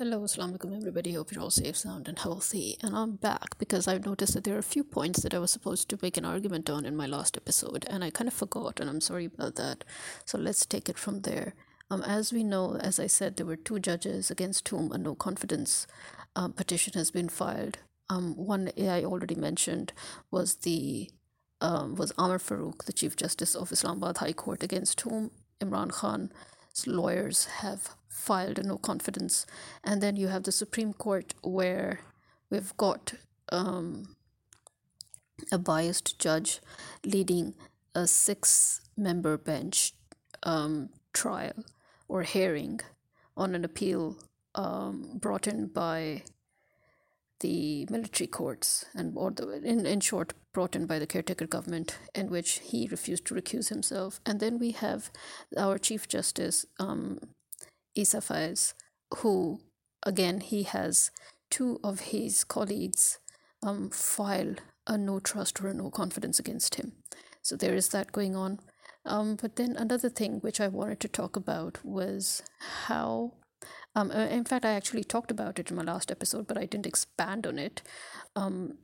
Hello, assalamu alaikum everybody. Hope you're all safe, sound and healthy. And I'm back because I've noticed that there are a few points that I was supposed to make an argument on in my last episode, and I kind of forgot, and I'm sorry about that. So let's take it from there. As we know, as I said, there were two judges against whom a no confidence petition has been filed. One I already mentioned was Amr Farooq, the Chief Justice of Islamabad High Court, against whom Imran Khan lawyers have filed a no confidence. And then you have the Supreme Court, where we've got a biased judge leading a 6-member bench trial or hearing on an appeal brought in by the military courts, and in short brought in by the caretaker government, in which he refused to recuse himself. And then we have our Chief Justice ISIS, who again, he has two of his colleagues file a no trust or a no confidence against him. So there is that going on. But then another thing which I wanted to talk about was how in fact, I actually talked about it in my last episode, but I didn't expand on it.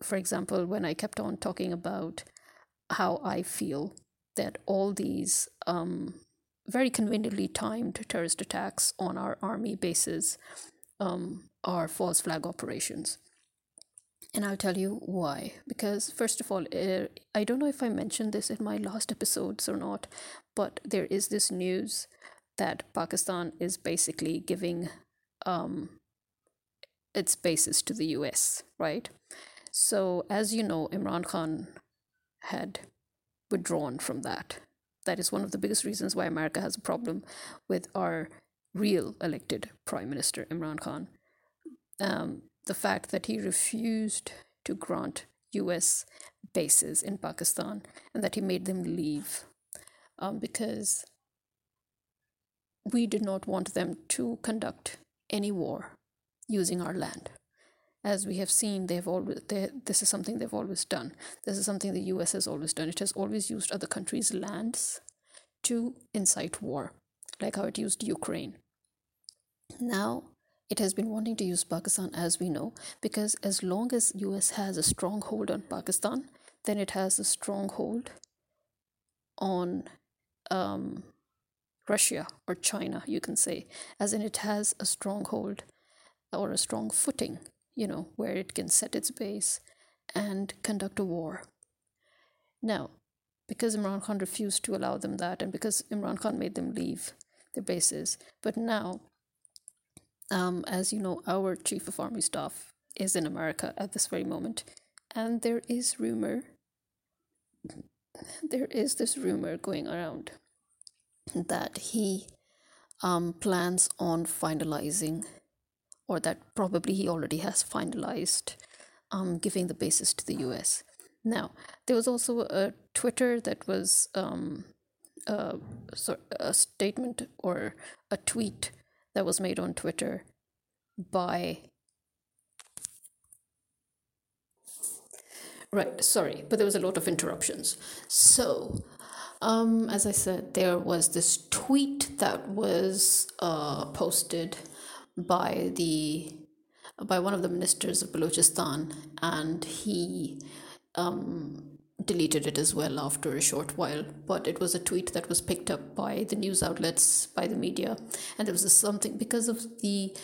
For example, when I kept on talking about how I feel that all these very conveniently timed terrorist attacks on our army bases are false flag operations. And I'll tell you why. Because first of all, I don't know if I mentioned this in my last episodes or not, but there is this news that Pakistan is basically giving its bases to the US, right? So as you know, Imran Khan had withdrawn from that. That is one of the biggest reasons why America has a problem with our real elected Prime Minister, Imran Khan. The fact that he refused to grant US bases in Pakistan, and that he made them leave because we did not want them to conduct any war using our land. As we have seen, this is something they've always done. This is something the US has always done. It has always used other countries' lands to incite war, like how it used Ukraine. Now, it has been wanting to use Pakistan, as we know, because as long as US has a stronghold on Pakistan, then it has a stronghold on Russia or China, you can say, as in it has a stronghold or a strong footing, you know, where it can set its base and conduct a war. Now, because Imran Khan refused to allow them that, and because Imran Khan made them leave their bases, but now, as you know, our Chief of Army Staff is in America at this very moment, and there is this rumor going around that he plans on finalizing, or that probably he already has finalized, giving the bases to the US. Now, there was also a Twitter that was a statement or a tweet that was made on Twitter but there was a lot of interruptions. So, as I said, there was this tweet that was posted by one of the ministers of Balochistan, and he deleted it as well after a short while. But it was a tweet that was picked up by the news outlets, by the media, and there was something because of he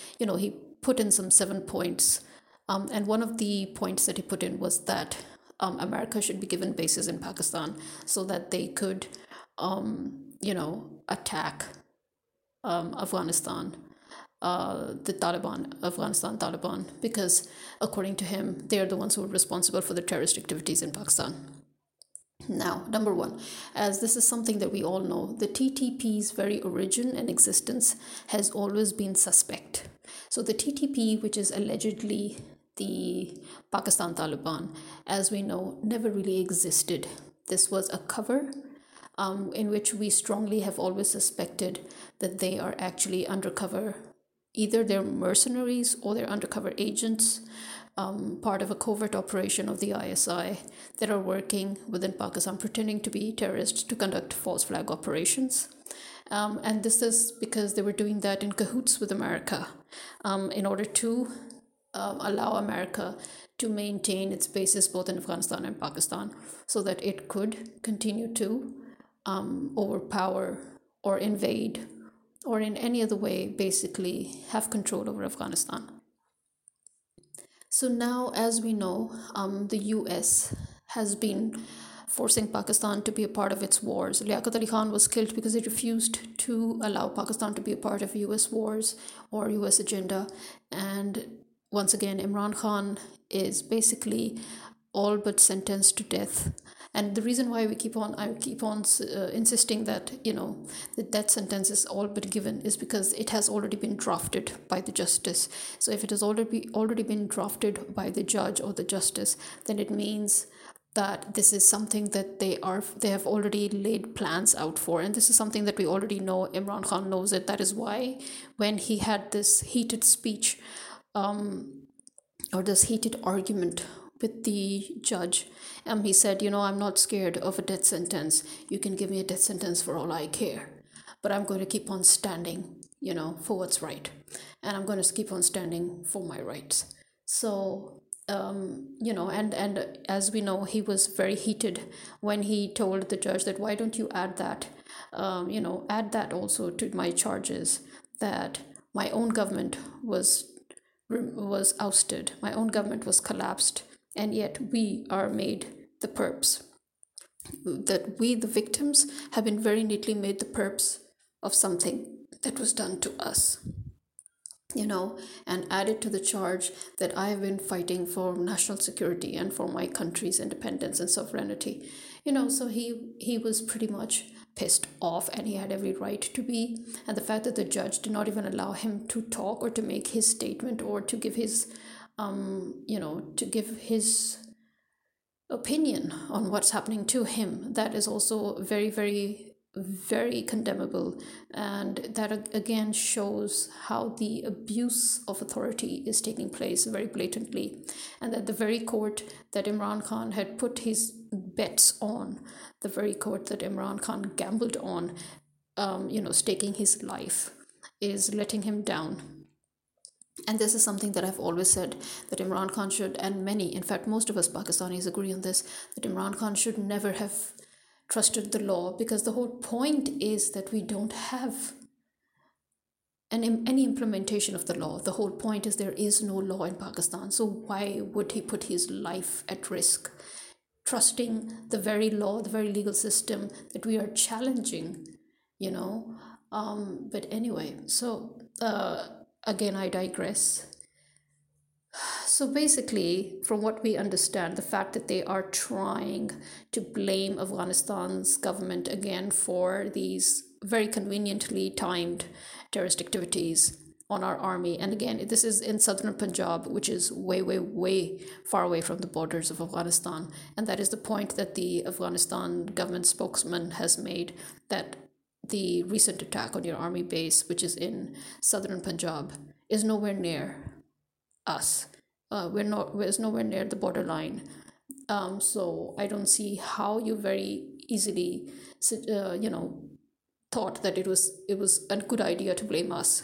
put in some 7 points, and one of the points that he put in was that America should be given bases in Pakistan so that they could, attack Afghanistan, the Afghanistan Taliban, because according to him, they are the ones who are responsible for the terrorist activities in Pakistan. Now, number one, as this is something that we all know, the TTP's very origin and existence has always been suspect. So the TTP, which is allegedly the Pakistan Taliban, as we know, never really existed. This was a cover in which we strongly have always suspected that they are actually undercover. Either they're mercenaries or they're undercover agents, part of a covert operation of the ISI that are working within Pakistan, pretending to be terrorists to conduct false flag operations. And this is because they were doing that in cahoots with America in order to allow America to maintain its bases both in Afghanistan and Pakistan so that it could continue to overpower or invade or in any other way basically have control over Afghanistan. So now, as we know, the US has been forcing Pakistan to be a part of its wars. Liaquat Ali Khan was killed because he refused to allow Pakistan to be a part of US wars or US agenda. And once again, Imran Khan is basically all but sentenced to death. And the reason why I keep on insisting that, you know, the death sentence is all but given is because it has already been drafted by the justice. So if it has already been drafted by the judge or the justice, then it means that this is something that they have already laid plans out for. And this is something that we already know. Imran Khan knows it. That is why when he had this heated speech or this heated argument with the judge, he said, you know, I'm not scared of a death sentence. You can give me a death sentence for all I care, but I'm going to keep on standing, you know, for what's right. And I'm going to keep on standing for my rights. So, you know, and as we know, he was very heated when he told the judge that, why don't you add that, you know, add that also to my charges, that my own government was ousted, my own government was collapsed, and yet we are made the perps. That we, the victims, have been very neatly made the perps of something that was done to us. You know, and added to the charge that I have been fighting for national security and for my country's independence and sovereignty. You know, so he was pretty much pissed off, and he had every right to be. And the fact that the judge did not even allow him to talk or to make his statement or to give his his opinion on what's happening to him, that is also very, very, very condemnable. And that again shows how the abuse of authority is taking place very blatantly, and that the very court that Imran Khan had put his bets on, the very court that Imran Khan gambled on, staking his life, is letting him down. And this is something that I've always said, that Imran Khan should, and many, in fact, most of us Pakistanis agree on this, that Imran Khan should never have trusted the law, because the whole point is that we don't have any implementation of the law. The whole point is there is no law in Pakistan. So why would he put his life at risk, trusting the very law, the very legal system that we are challenging, you know? But anyway, so... Again, I digress. So basically, from what we understand, the fact that they are trying to blame Afghanistan's government again for these very conveniently timed terrorist activities on our army. And again, this is in southern Punjab, which is way, way, way far away from the borders of Afghanistan. And that is the point that the Afghanistan government spokesman has made, that the recent attack on your army base, which is in southern Punjab, is nowhere near us. It's nowhere near the borderline. So I don't see how you very easily, thought that it was a good idea to blame us.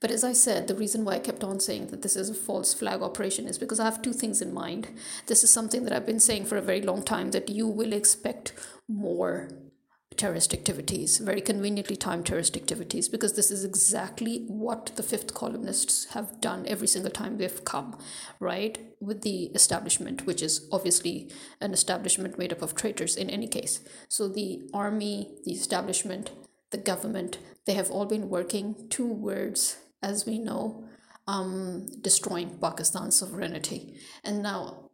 But as I said, the reason why I kept on saying that this is a false flag operation is because I have two things in mind. This is something that I've been saying for a very long time, that you will expect more terrorist activities, very conveniently timed terrorist activities, because this is exactly what the fifth columnists have done every single time they've come, right, with the establishment, which is obviously an establishment made up of traitors in any case. So the army, the establishment, the government, they have all been working towards, as we know, destroying Pakistan's sovereignty. And now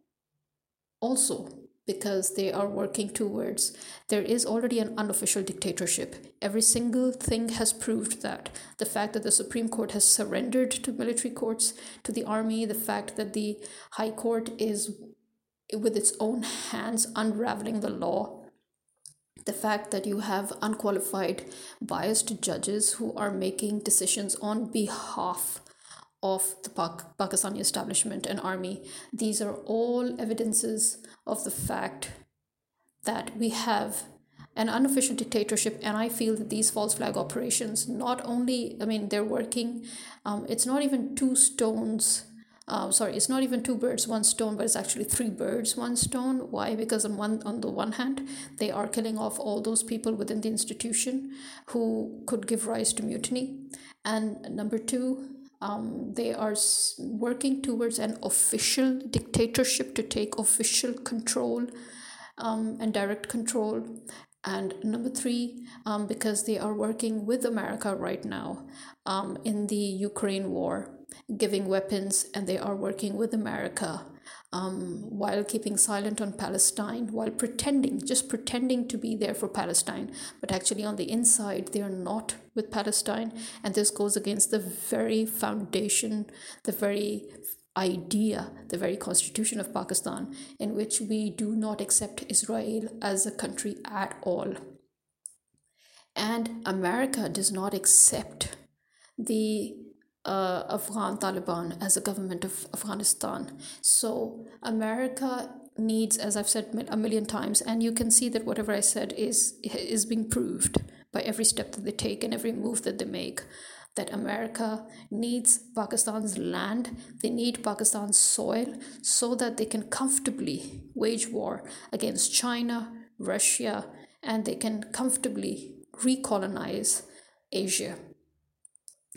also, because they are working towards, there is already an unofficial dictatorship. Every single thing has proved that. The fact that the Supreme Court has surrendered to military courts, to the army, the fact that the High Court is with its own hands unraveling the law, the fact that you have unqualified, biased judges who are making decisions on behalf of the Pakistani establishment and army. These are all evidences of the fact that we have an unofficial dictatorship. And I feel that these false flag operations, not only, I mean, they're working, it's not even two birds, one stone, but it's actually three birds, one stone. Why? Because on the one hand, they are killing off all those people within the institution who could give rise to mutiny. And number two, they are working towards an official dictatorship to take official control and direct control. And number three, because they are working with America right now in the Ukraine war, giving weapons, and they are working with America while keeping silent on Palestine, while pretending to be there for Palestine, but actually on the inside they are not with Palestine. And this goes against the very foundation, the very idea, the very constitution of Pakistan, in which we do not accept Israel as a country at all. And America does not accept the Afghan Taliban as a government of Afghanistan. So America needs, as I've said a million times, and you can see that whatever I said is being proved by every step that they take and every move that they make, that America needs Pakistan's land, they need Pakistan's soil, so that they can comfortably wage war against China, Russia, and they can comfortably recolonize Asia.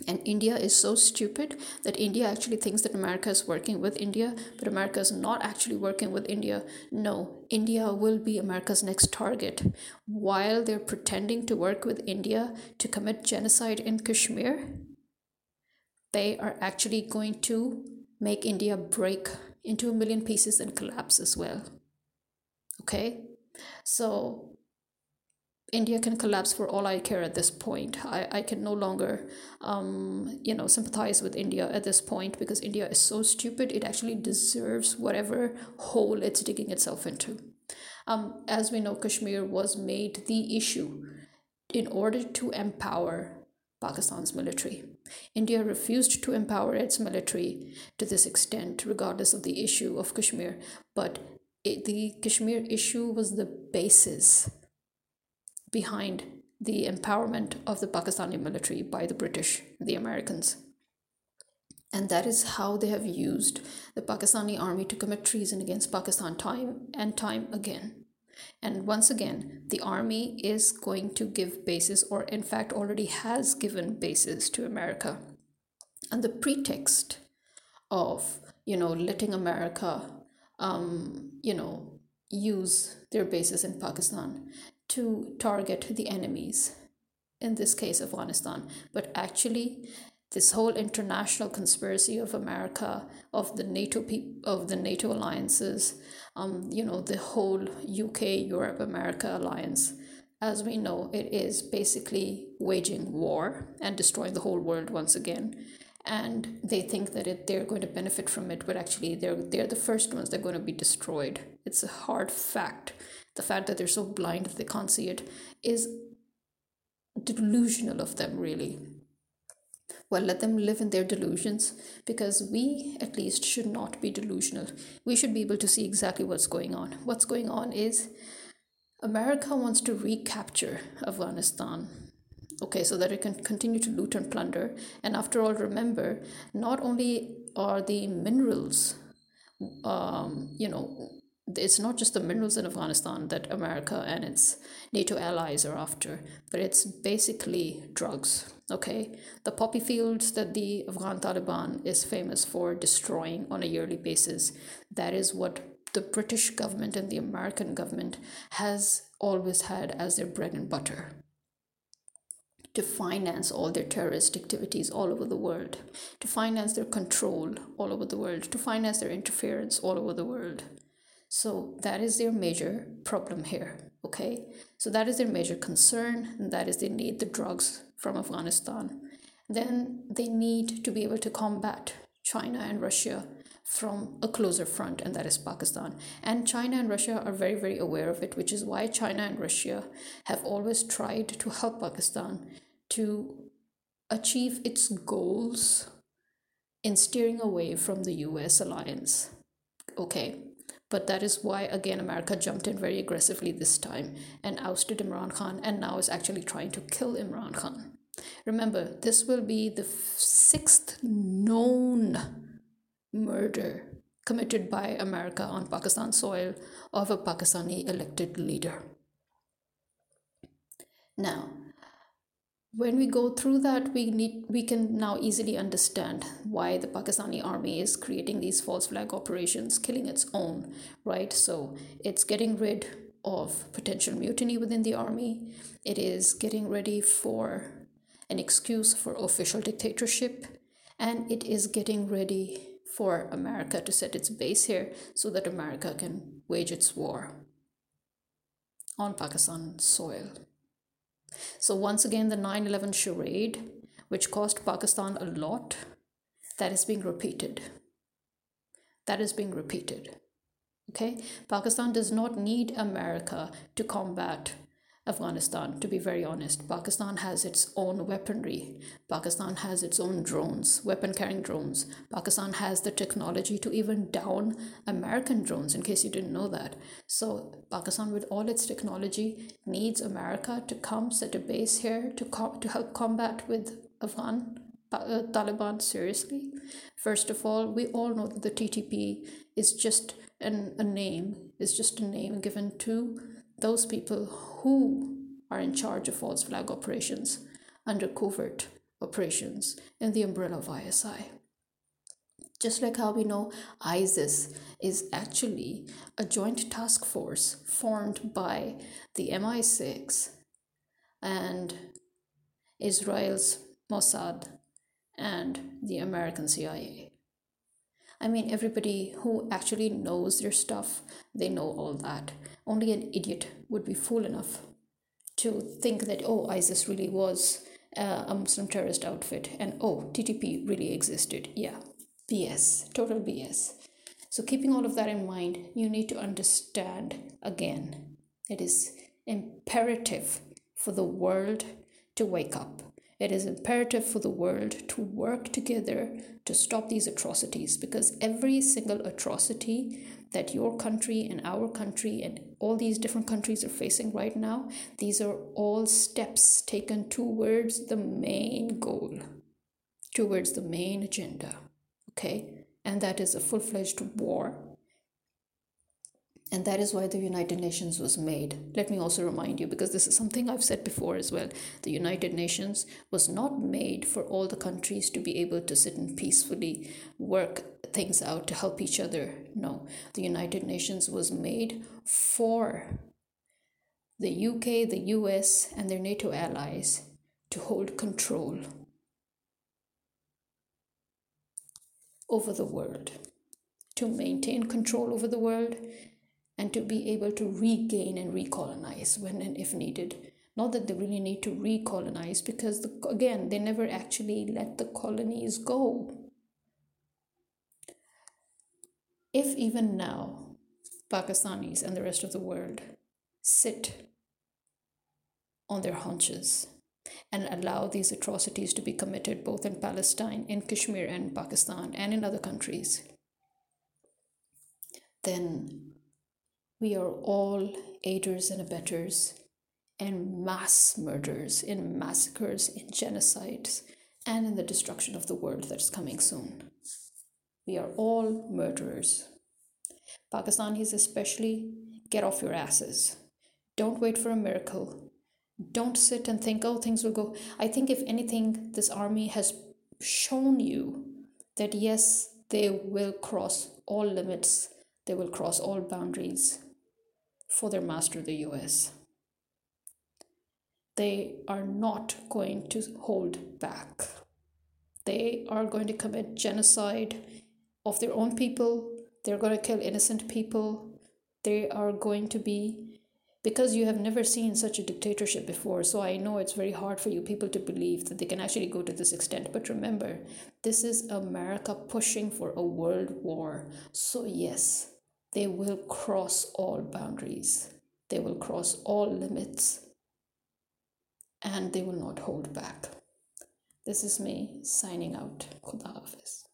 And India is so stupid that India actually thinks that America is working with India, but America is not actually working with India. No, India will be America's next target. While they're pretending to work with India to commit genocide in Kashmir, they are actually going to make India break into a million pieces and collapse as well. Okay? So India can collapse for all I care at this point. I can no longer, sympathize with India at this point, because India is so stupid. It actually deserves whatever hole it's digging itself into. As we know, Kashmir was made the issue in order to empower Pakistan's military. India refused to empower its military to this extent, regardless of the issue of Kashmir. But the Kashmir issue was the basis behind the empowerment of the Pakistani military by the British, the Americans. And that is how they have used the Pakistani army to commit treason against Pakistan time and time again. And once again, the army is going to give basis, or in fact already has given basis, to America. And the pretext of, letting America, use their basis in Pakistan to target the enemies, in this case Afghanistan. But actually, this whole international conspiracy of America, of the NATO NATO alliances, the whole UK, Europe, America alliance, as we know, it is basically waging war and destroying the whole world once again. And they think that they're going to benefit from it, but actually they're the first ones that are going to be destroyed. It's a hard fact. The fact that they're so blind that they can't see it is delusional of them, really. Well, let them live in their delusions, because we, at least, should not be delusional. We should be able to see exactly what's going on. What's going on is America wants to recapture Afghanistan, okay, so that it can continue to loot and plunder. And after all, remember, not only are the minerals, it's not just the minerals in Afghanistan that America and its NATO allies are after, but it's basically drugs, okay? The poppy fields that the Afghan Taliban is famous for destroying on a yearly basis, that is what the British government and the American government has always had as their bread and butter, to finance all their terrorist activities all over the world, to finance their control all over the world, to finance their interference all over the world. So that is their major problem here, okay? So that is their major concern, and that is they need the drugs from Afghanistan. Then they need to be able to combat China and Russia from a closer front, and that is Pakistan. And China and Russia are very, very aware of it, which is why China and Russia have always tried to help Pakistan to achieve its goals in steering away from the US alliance, okay? But that is why, again, America jumped in very aggressively this time and ousted Imran Khan, and now is actually trying to kill Imran Khan. Remember, this will be the sixth known murder committed by America on Pakistan soil of a Pakistani elected leader. Now, when we go through that, we can now easily understand why the Pakistani army is creating these false flag operations, killing its own, right? So it's getting rid of potential mutiny within the army. It is getting ready for an excuse for official dictatorship, and it is getting ready for America to set its base here so that America can wage its war on Pakistan soil. So once again, the 9/11 charade, which cost Pakistan a lot, that is being repeated. Okay? Pakistan does not need America to combat Afghanistan, to be very honest. Pakistan has its own weaponry. Pakistan has its own drones, weapon-carrying drones. Pakistan has the technology to even down American drones, in case you didn't know that. So Pakistan, with all its technology, needs America to come set a base here to help combat with Afghan Taliban, seriously. First of all, we all know that the TTP is just a name given to those people who are in charge of false flag operations under covert operations in the umbrella of ISI. Just like how we know ISIS is actually a joint task force formed by the MI6 and Israel's Mossad and the American CIA. I mean, everybody who actually knows their stuff, they know all that. Only an idiot would be fool enough to think that, oh, ISIS really was a Muslim terrorist outfit, and oh, TTP really existed. Yeah, BS, total BS. So keeping all of that in mind, you need to understand, again, it is imperative for the world to wake up. It is imperative for the world to work together to stop these atrocities, because every single atrocity that your country and our country and all these different countries are facing right now, these are all steps taken towards the main goal, towards the main agenda, okay? And that is a full-fledged war. And that is why the United Nations was made. Let me also remind you, because this is something I've said before as well. The United Nations was not made for all the countries to be able to sit and peacefully work things out to help each other. No, the United Nations was made for the UK, the US, and their NATO allies to hold control over the world, to maintain control over the world, and to be able to regain and recolonize when and if needed. Not that they really need to recolonize, because again, they never actually let the colonies go. If even now, Pakistanis and the rest of the world sit on their haunches and allow these atrocities to be committed both in Palestine, in Kashmir and Pakistan, and in other countries, then we are all aiders and abettors in mass murders, in massacres, in genocides, and in the destruction of the world that's coming soon. We are all murderers. Pakistanis especially, get off your asses. Don't wait for a miracle. Don't sit and think, oh, things will go. I think if anything, this army has shown you that yes, they will cross all limits. They will cross all boundaries for their master, the US. They are not going to hold back. They are going to commit genocide of their own people. They're going to kill innocent people. They are going to be, because you have never seen such a dictatorship before, so I know it's very hard for you people to believe that they can actually go to this extent. But remember, this is America pushing for a world war. So yes, they will cross all boundaries. They will cross all limits. And they will not hold back. This is me signing out. Khuda Hafiz.